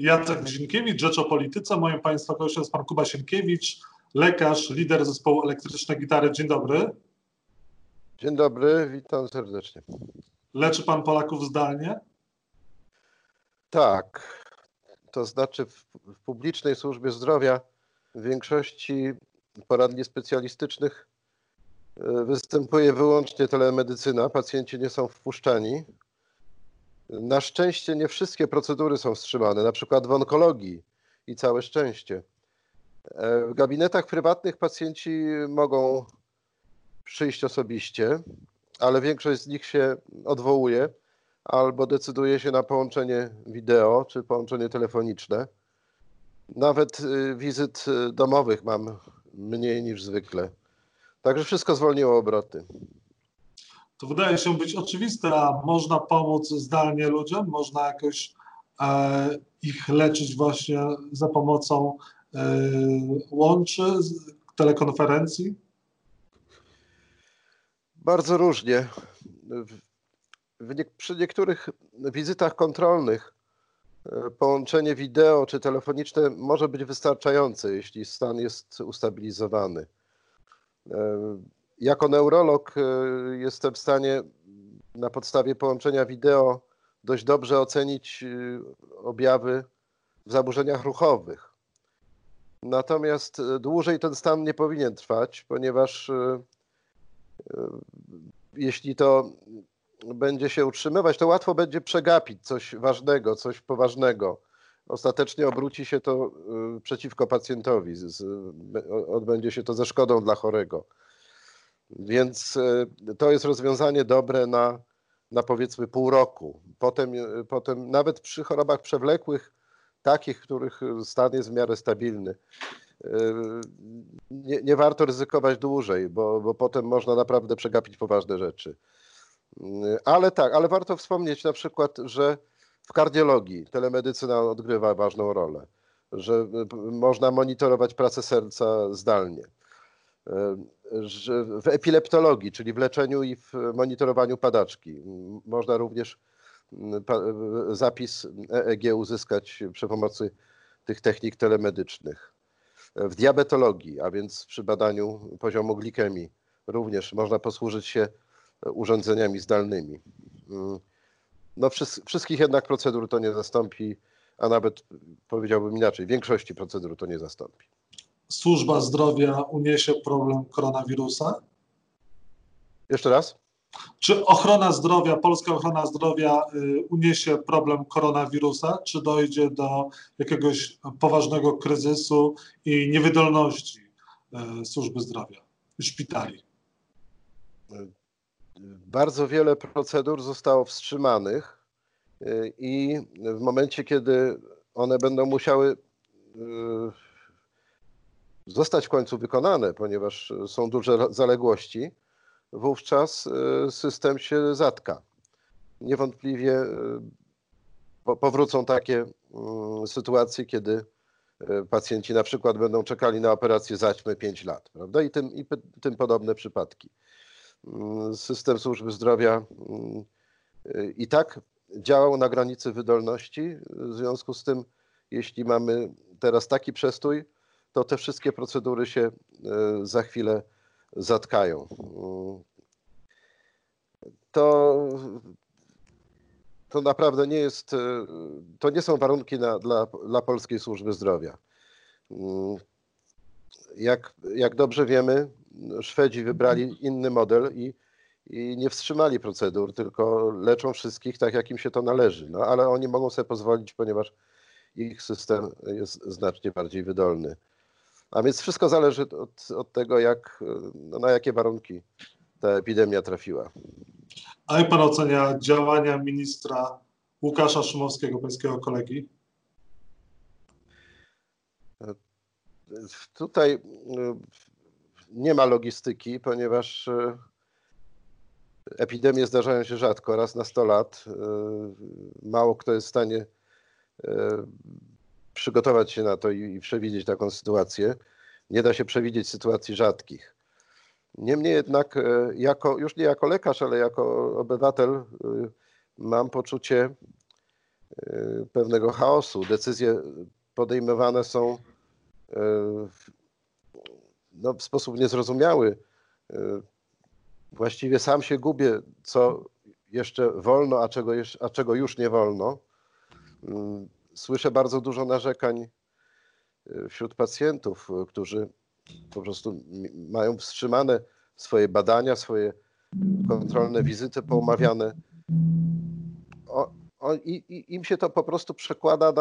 Jacek Żenkiewicz, Rzecz o Polityce. Moim Państwa gościem jest Pan Kuba Sienkiewicz, lekarz, lider zespołu Elektryczne Gitary. Dzień dobry. Dzień dobry, witam serdecznie. Leczy Pan Polaków zdalnie? Tak, to znaczy w publicznej służbie zdrowia w większości poradni specjalistycznych występuje wyłącznie telemedycyna, pacjenci nie są wpuszczani. Na szczęście nie wszystkie procedury są wstrzymane, na przykład w onkologii i całe szczęście. W gabinetach prywatnych pacjenci mogą przyjść osobiście, ale większość z nich się odwołuje albo decyduje się na połączenie wideo czy połączenie telefoniczne. Nawet wizyt domowych mam mniej niż zwykle. Także wszystko zwolniło obroty. To wydaje się być oczywiste, a można pomóc zdalnie ludziom, można jakoś ich leczyć właśnie za pomocą łączy, telekonferencji? Bardzo różnie. Przy niektórych wizytach kontrolnych połączenie wideo czy telefoniczne może być wystarczające, jeśli stan jest ustabilizowany. Jako neurolog jestem w stanie na podstawie połączenia wideo dość dobrze ocenić objawy w zaburzeniach ruchowych. Natomiast dłużej ten stan nie powinien trwać, ponieważ jeśli to będzie się utrzymywać, to łatwo będzie przegapić coś ważnego, coś poważnego. Ostatecznie obróci się to przeciwko pacjentowi, odbędzie się to ze szkodą dla chorego. Więc to jest rozwiązanie dobre na powiedzmy pół roku. Potem nawet przy chorobach przewlekłych, takich, których stan jest w miarę stabilny, nie warto ryzykować dłużej, bo potem można naprawdę przegapić poważne rzeczy. Ale warto wspomnieć na przykład, że w kardiologii telemedycyna odgrywa ważną rolę, że można monitorować pracę serca zdalnie. W epileptologii, czyli w leczeniu i w monitorowaniu padaczki, można również zapis EEG uzyskać przy pomocy tych technik telemedycznych. W diabetologii, a więc przy badaniu poziomu glikemii, również można posłużyć się urządzeniami zdalnymi. No, wszystkich jednak procedur to nie zastąpi, a nawet powiedziałbym inaczej, większości procedur to nie zastąpi. Służba zdrowia uniesie problem koronawirusa? Jeszcze raz? Czy ochrona zdrowia, polska ochrona zdrowia uniesie problem koronawirusa? Czy dojdzie do jakiegoś poważnego kryzysu i niewydolności służby zdrowia, szpitali? Bardzo wiele procedur zostało wstrzymanych i w momencie, kiedy one będą musiały zostać w końcu wykonane, ponieważ są duże zaległości, wówczas system się zatka. Niewątpliwie powrócą takie sytuacje, kiedy pacjenci na przykład będą czekali na operację zaćmy 5 lat, prawda? I tym podobne przypadki. System służby zdrowia i tak działał na granicy wydolności. W związku z tym, jeśli mamy teraz taki przestój, to te wszystkie procedury się za chwilę zatkają. To naprawdę nie jest, to nie są warunki dla polskiej służby zdrowia. Jak dobrze wiemy, Szwedzi wybrali inny model i nie wstrzymali procedur, tylko leczą wszystkich tak, jak im się to należy. No, ale oni mogą sobie pozwolić, ponieważ ich system jest znacznie bardziej wydolny. A więc wszystko zależy od tego, na jakie warunki ta epidemia trafiła. A jak pan ocenia działania ministra Łukasza Szumowskiego, pańskiego kolegi? Tutaj nie ma logistyki, ponieważ epidemie zdarzają się rzadko, raz na 100 lat. Mało kto jest w stanie przygotować się na to i przewidzieć taką sytuację. Nie da się przewidzieć sytuacji rzadkich. Niemniej jednak, już nie jako lekarz, ale jako obywatel mam poczucie pewnego chaosu. Decyzje podejmowane są w sposób niezrozumiały. Właściwie sam się gubię, co jeszcze wolno, a czego już nie wolno. Słyszę bardzo dużo narzekań wśród pacjentów, którzy po prostu mają wstrzymane swoje badania, swoje kontrolne wizyty poumawiane. Im się to po prostu przekłada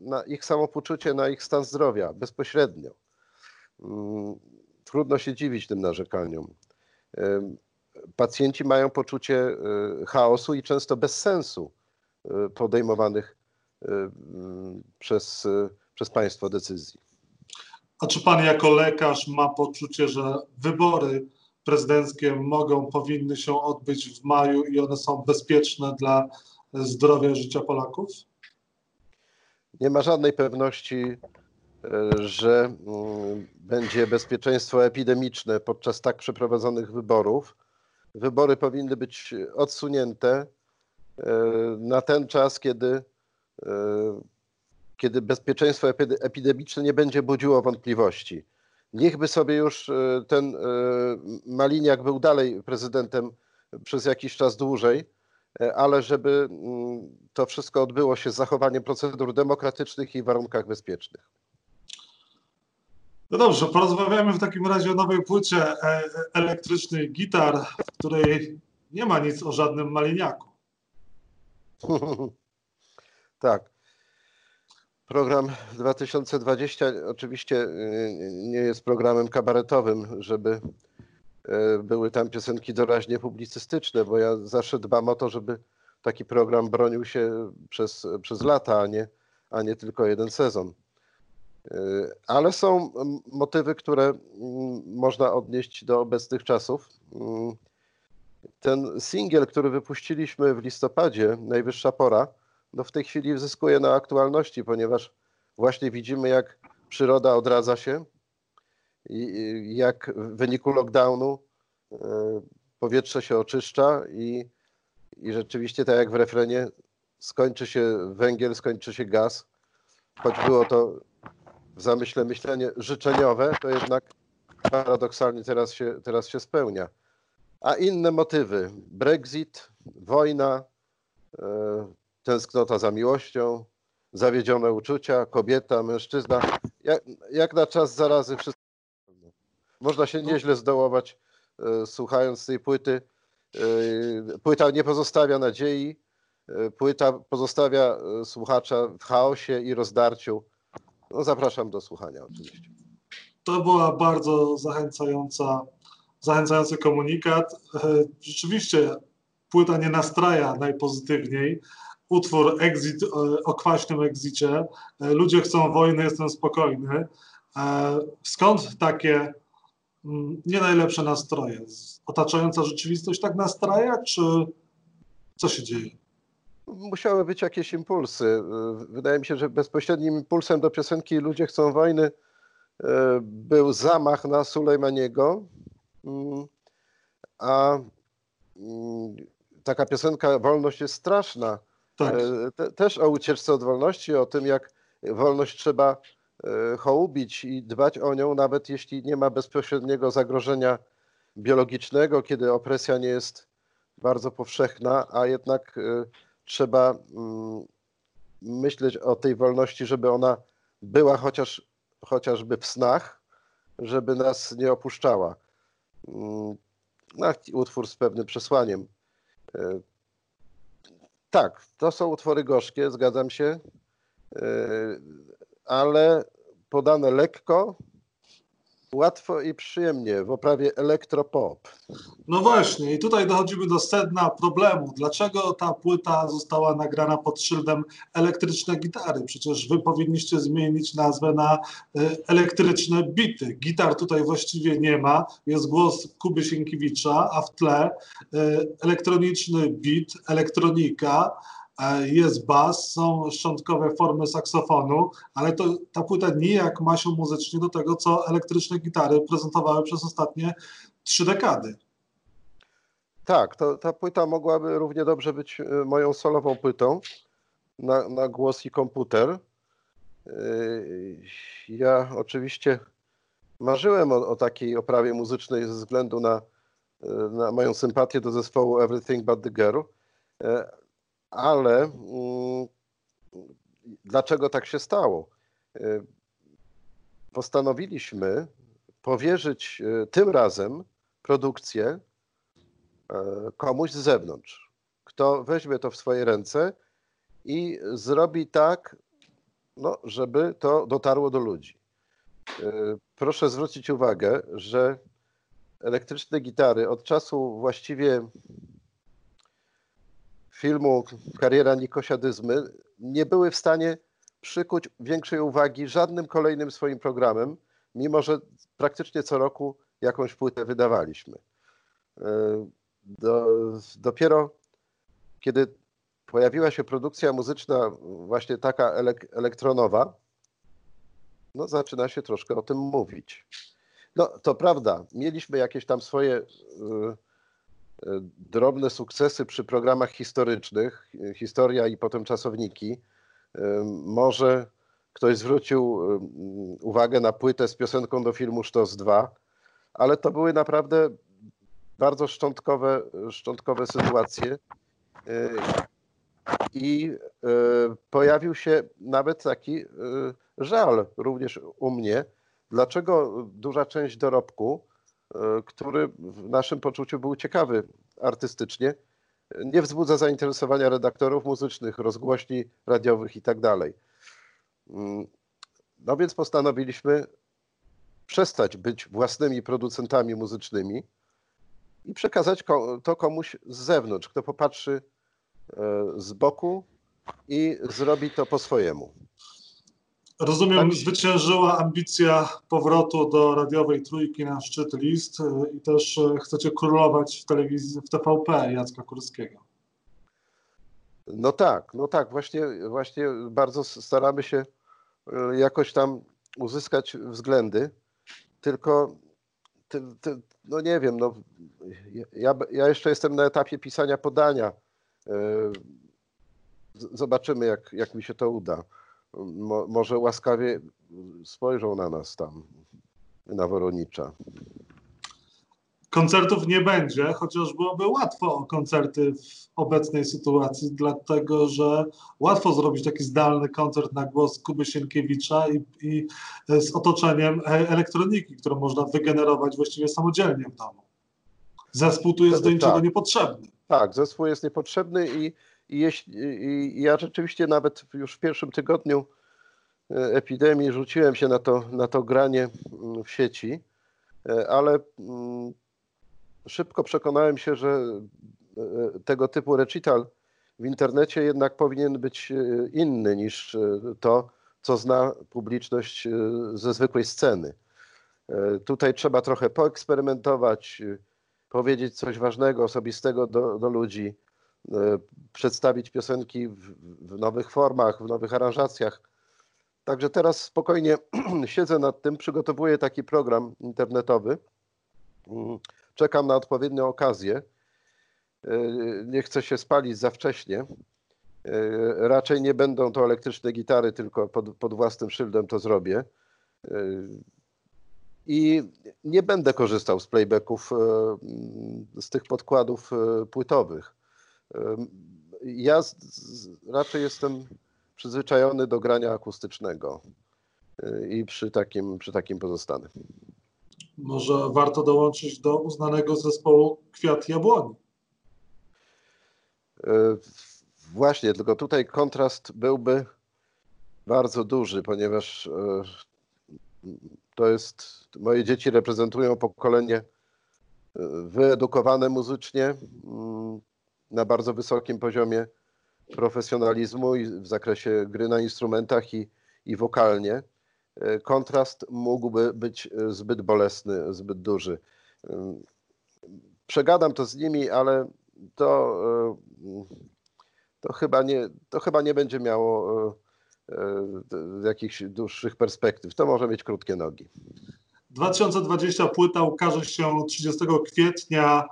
na ich samopoczucie, na ich stan zdrowia bezpośrednio. Trudno się dziwić tym narzekaniom. Pacjenci mają poczucie chaosu i często bez sensu podejmowanych przez państwo decyzji. A czy pan jako lekarz ma poczucie, że wybory prezydenckie powinny się odbyć w maju i one są bezpieczne dla zdrowia i życia Polaków? Nie ma żadnej pewności, że będzie bezpieczeństwo epidemiczne podczas tak przeprowadzonych wyborów. Wybory powinny być odsunięte na ten czas, kiedy bezpieczeństwo epidemiczne nie będzie budziło wątpliwości. Niechby sobie już ten Maliniak był dalej prezydentem przez jakiś czas dłużej, ale żeby to wszystko odbyło się z zachowaniem procedur demokratycznych i w warunkach bezpiecznych. No dobrze, porozmawiamy w takim razie o nowej płycie elektrycznych gitar, w której nie ma nic o żadnym Maliniaku. Tak. Program 2020 oczywiście nie jest programem kabaretowym, żeby były tam piosenki doraźnie publicystyczne, bo ja zawsze dbam o to, żeby taki program bronił się przez lata, a nie tylko jeden sezon. Ale są motywy, które można odnieść do obecnych czasów. Ten singiel, który wypuściliśmy w listopadzie, Najwyższa Pora, w tej chwili zyskuje na aktualności, ponieważ właśnie widzimy, jak przyroda odradza się i jak w wyniku lockdownu powietrze się oczyszcza i rzeczywiście, tak jak w refrenie, skończy się węgiel, skończy się gaz. Choć było to w zamyśle myślenie życzeniowe, to jednak paradoksalnie teraz się spełnia. A inne motywy, Brexit, wojna, tęsknota za miłością, zawiedzione uczucia, kobieta, mężczyzna. Jak na czas zarazy wszystko. Można się nieźle zdołować, słuchając tej płyty. Płyta nie pozostawia nadziei. Płyta pozostawia słuchacza w chaosie i rozdarciu. Zapraszam do słuchania oczywiście. To była bardzo zachęcający komunikat. Rzeczywiście płyta nie nastraja najpozytywniej. Utwór Exit o kwaśnym egzicie. Ludzie chcą wojny, jestem spokojny. Skąd takie nie najlepsze nastroje? Otaczająca rzeczywistość tak nastraja, czy co się dzieje? Musiały być jakieś impulsy. Wydaje mi się, że bezpośrednim impulsem do piosenki Ludzie chcą wojny był zamach na Sulejmaniego, a taka piosenka Wolność jest straszna. Tak. Też o ucieczce od wolności, o tym, jak wolność trzeba hołubić i dbać o nią, nawet jeśli nie ma bezpośredniego zagrożenia biologicznego, kiedy opresja nie jest bardzo powszechna, a jednak trzeba myśleć o tej wolności, żeby ona była chociażby w snach, żeby nas nie opuszczała. Utwór z pewnym przesłaniem. Tak, to są utwory gorzkie, zgadzam się, ale podane lekko, łatwo i przyjemnie w oprawie elektropop. No właśnie, i tutaj dochodzimy do sedna problemu. Dlaczego ta płyta została nagrana pod szyldem elektryczne gitary? Przecież wy powinniście zmienić nazwę na elektryczne bity. Gitar tutaj właściwie nie ma. Jest głos Kuby Sienkiewicza, a w tle elektroniczny bit, elektronika, jest bas, są szczątkowe formy saksofonu, ale ta płyta nijak ma się muzycznie do tego, co elektryczne gitary prezentowały przez ostatnie 3 dekady. Tak, ta płyta mogłaby równie dobrze być moją solową płytą, na głos i komputer. Ja oczywiście marzyłem o takiej oprawie muzycznej ze względu na moją sympatię do zespołu Everything But The Girl, ale dlaczego tak się stało? Postanowiliśmy powierzyć tym razem produkcję komuś z zewnątrz, kto weźmie to w swoje ręce i zrobi tak, no, żeby to dotarło do ludzi. Proszę zwrócić uwagę, że Elektryczne gitary od czasu właściwie filmu Kariera Nikosia Dyzmy nie były w stanie przykuć większej uwagi żadnym kolejnym swoim programem, mimo że praktycznie co roku jakąś płytę wydawaliśmy. Dopiero kiedy pojawiła się produkcja muzyczna właśnie taka elektronowa, no zaczyna się troszkę o tym mówić. No to prawda, mieliśmy jakieś tam swoje drobne sukcesy przy programach historycznych, historia i potem czasowniki. Może ktoś zwrócił uwagę na płytę z piosenką do filmu Sztos 2, ale to były naprawdę bardzo szczątkowe sytuacje i pojawił się nawet taki żal również u mnie, dlaczego duża część dorobku, który w naszym poczuciu był ciekawy artystycznie, nie wzbudza zainteresowania redaktorów muzycznych, rozgłośni radiowych i tak dalej. No więc postanowiliśmy przestać być własnymi producentami muzycznymi i przekazać to komuś z zewnątrz, kto popatrzy z boku i zrobi to po swojemu. Rozumiem, tak. Zwyciężyła ambicja powrotu do radiowej trójki na szczyt list i też chcecie królować w telewizji, w TVP Jacka Kurskiego. No tak, właśnie bardzo staramy się jakoś tam uzyskać względy, tylko no nie wiem, no, ja jeszcze jestem na etapie pisania podania. Zobaczymy, jak mi się to uda. Może łaskawie spojrzą na nas tam, na Woronicza. Koncertów nie będzie, chociaż byłoby łatwo o koncerty w obecnej sytuacji, dlatego że łatwo zrobić taki zdalny koncert na głos Kuby Sienkiewicza i z otoczeniem elektroniki, którą można wygenerować właściwie samodzielnie w domu. Zespół tu jest do niczego niepotrzebny. Tak, zespół jest niepotrzebny i ja rzeczywiście nawet już w pierwszym tygodniu epidemii rzuciłem się na to granie w sieci, ale szybko przekonałem się, że tego typu recital w internecie jednak powinien być inny niż to, co zna publiczność ze zwykłej sceny. Tutaj trzeba trochę poeksperymentować, powiedzieć coś ważnego, osobistego do ludzi, przedstawić piosenki w nowych formach, w nowych aranżacjach. Także teraz spokojnie siedzę nad tym, przygotowuję taki program internetowy. Czekam na odpowiednią okazję. Nie chcę się spalić za wcześnie. Raczej nie będą to elektryczne gitary, tylko pod własnym szyldem to zrobię. I nie będę korzystał z playbacków, z tych podkładów płytowych. Ja raczej jestem przyzwyczajony do grania akustycznego i przy takim pozostanę. Może warto dołączyć do uznanego zespołu Kwiat Jabłoni. Właśnie, tylko tutaj kontrast byłby bardzo duży, ponieważ to jest, moje dzieci reprezentują pokolenie wyedukowane muzycznie, na bardzo wysokim poziomie profesjonalizmu i w zakresie gry na instrumentach i wokalnie. Kontrast mógłby być zbyt bolesny, zbyt duży. Przegadam to z nimi, ale to chyba nie będzie miało jakichś dłuższych perspektyw. To może mieć krótkie nogi. 2020 płyta ukaże się 30 kwietnia.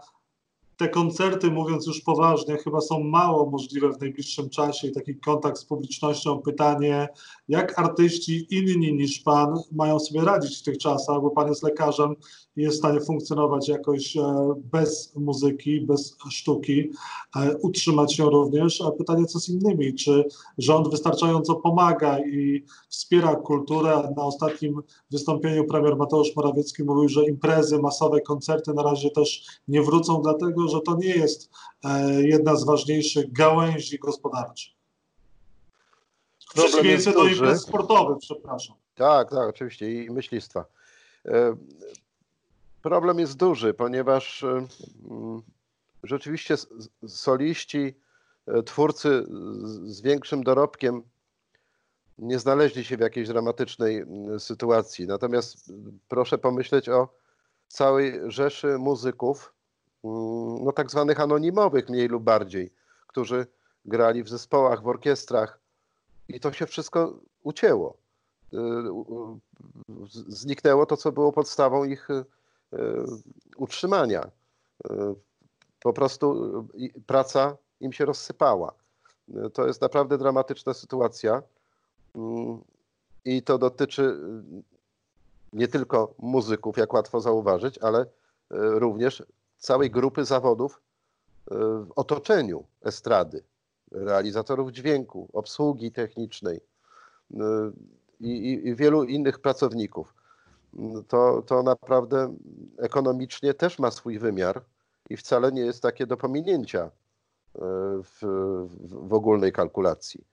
te koncerty, mówiąc już poważnie, chyba są mało możliwe w najbliższym czasie i taki kontakt z publicznością. Pytanie, jak artyści inni niż pan mają sobie radzić w tych czasach, bo pan jest lekarzem i jest w stanie funkcjonować jakoś bez muzyki, bez sztuki, utrzymać się również. A pytanie, co z innymi? Czy rząd wystarczająco pomaga i wspiera kulturę? Na ostatnim wystąpieniu premier Mateusz Morawiecki mówił, że imprezy, masowe koncerty na razie też nie wrócą, dlatego że to nie jest jedna z ważniejszych gałęzi gospodarczych. Przeciwieństwo do imprez sportowych, przepraszam. Tak, tak, oczywiście i myślistwa. Problem jest duży, ponieważ rzeczywiście soliści, twórcy z większym dorobkiem nie znaleźli się w jakiejś dramatycznej sytuacji. Natomiast proszę pomyśleć o całej rzeszy muzyków, no tak zwanych anonimowych mniej lub bardziej, którzy grali w zespołach, w orkiestrach i to się wszystko ucięło. Zniknęło to, co było podstawą ich utrzymania. Po prostu praca im się rozsypała. To jest naprawdę dramatyczna sytuacja i to dotyczy nie tylko muzyków, jak łatwo zauważyć, ale również całej grupy zawodów w otoczeniu estrady, realizatorów dźwięku, obsługi technicznej i wielu innych pracowników. To naprawdę ekonomicznie też ma swój wymiar i wcale nie jest takie do pominięcia w ogólnej kalkulacji.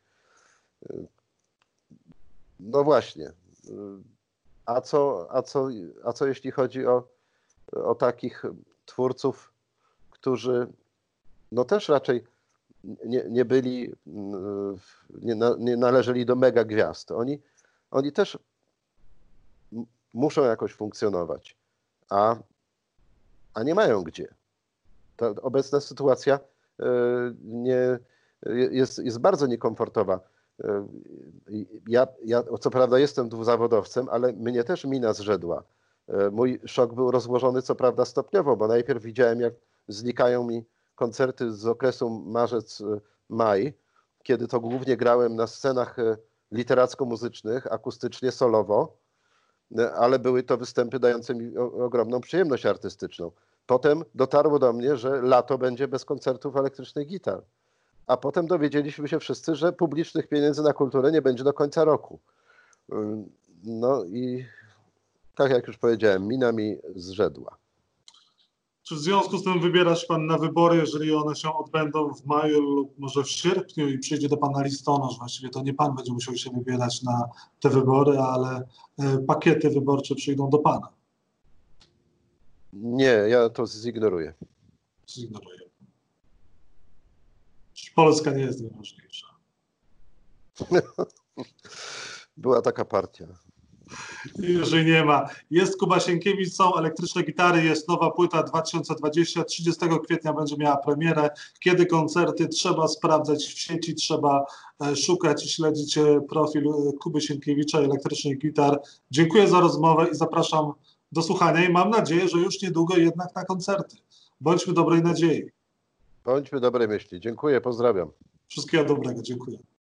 No właśnie. A co jeśli chodzi o takich twórców, którzy no też raczej nie należeli do mega gwiazd. Oni też muszą jakoś funkcjonować, a nie mają gdzie. Ta obecna sytuacja jest bardzo niekomfortowa. Ja co prawda jestem dwuzawodowcem, ale mnie też mina zrzedła. Mój szok był rozłożony co prawda stopniowo, bo najpierw widziałem, jak znikają mi koncerty z okresu marzec-maj, kiedy to głównie grałem na scenach literacko-muzycznych, akustycznie, solowo, ale były to występy dające mi ogromną przyjemność artystyczną. Potem dotarło do mnie, że lato będzie bez koncertów elektrycznych gitar. A potem dowiedzieliśmy się wszyscy, że publicznych pieniędzy na kulturę nie będzie do końca roku. No i tak jak już powiedziałem, mina mi zrzedła. Czy w związku z tym wybierasz pan na wybory, jeżeli one się odbędą w maju lub może w sierpniu i przyjdzie do pana listonosz? Właściwie to nie pan będzie musiał się wybierać na te wybory, ale pakiety wyborcze przyjdą do pana. Nie, ja to zignoruję. Zignoruję. Polska nie jest najważniejsza. Była taka partia. Jeżeli nie ma. Jest Kuba Sienkiewicz, są Elektryczne Gitary, jest nowa płyta 2020, 30 kwietnia będzie miała premierę. Kiedy koncerty? Trzeba sprawdzać w sieci, trzeba szukać i śledzić profil Kuby Sienkiewicza i Elektrycznych Gitar. Dziękuję za rozmowę i zapraszam do słuchania i mam nadzieję, że już niedługo jednak na koncerty. Bądźmy dobrej nadziei. Bądźmy dobrej myśli. Dziękuję, pozdrawiam. Wszystkiego dobrego, dziękuję.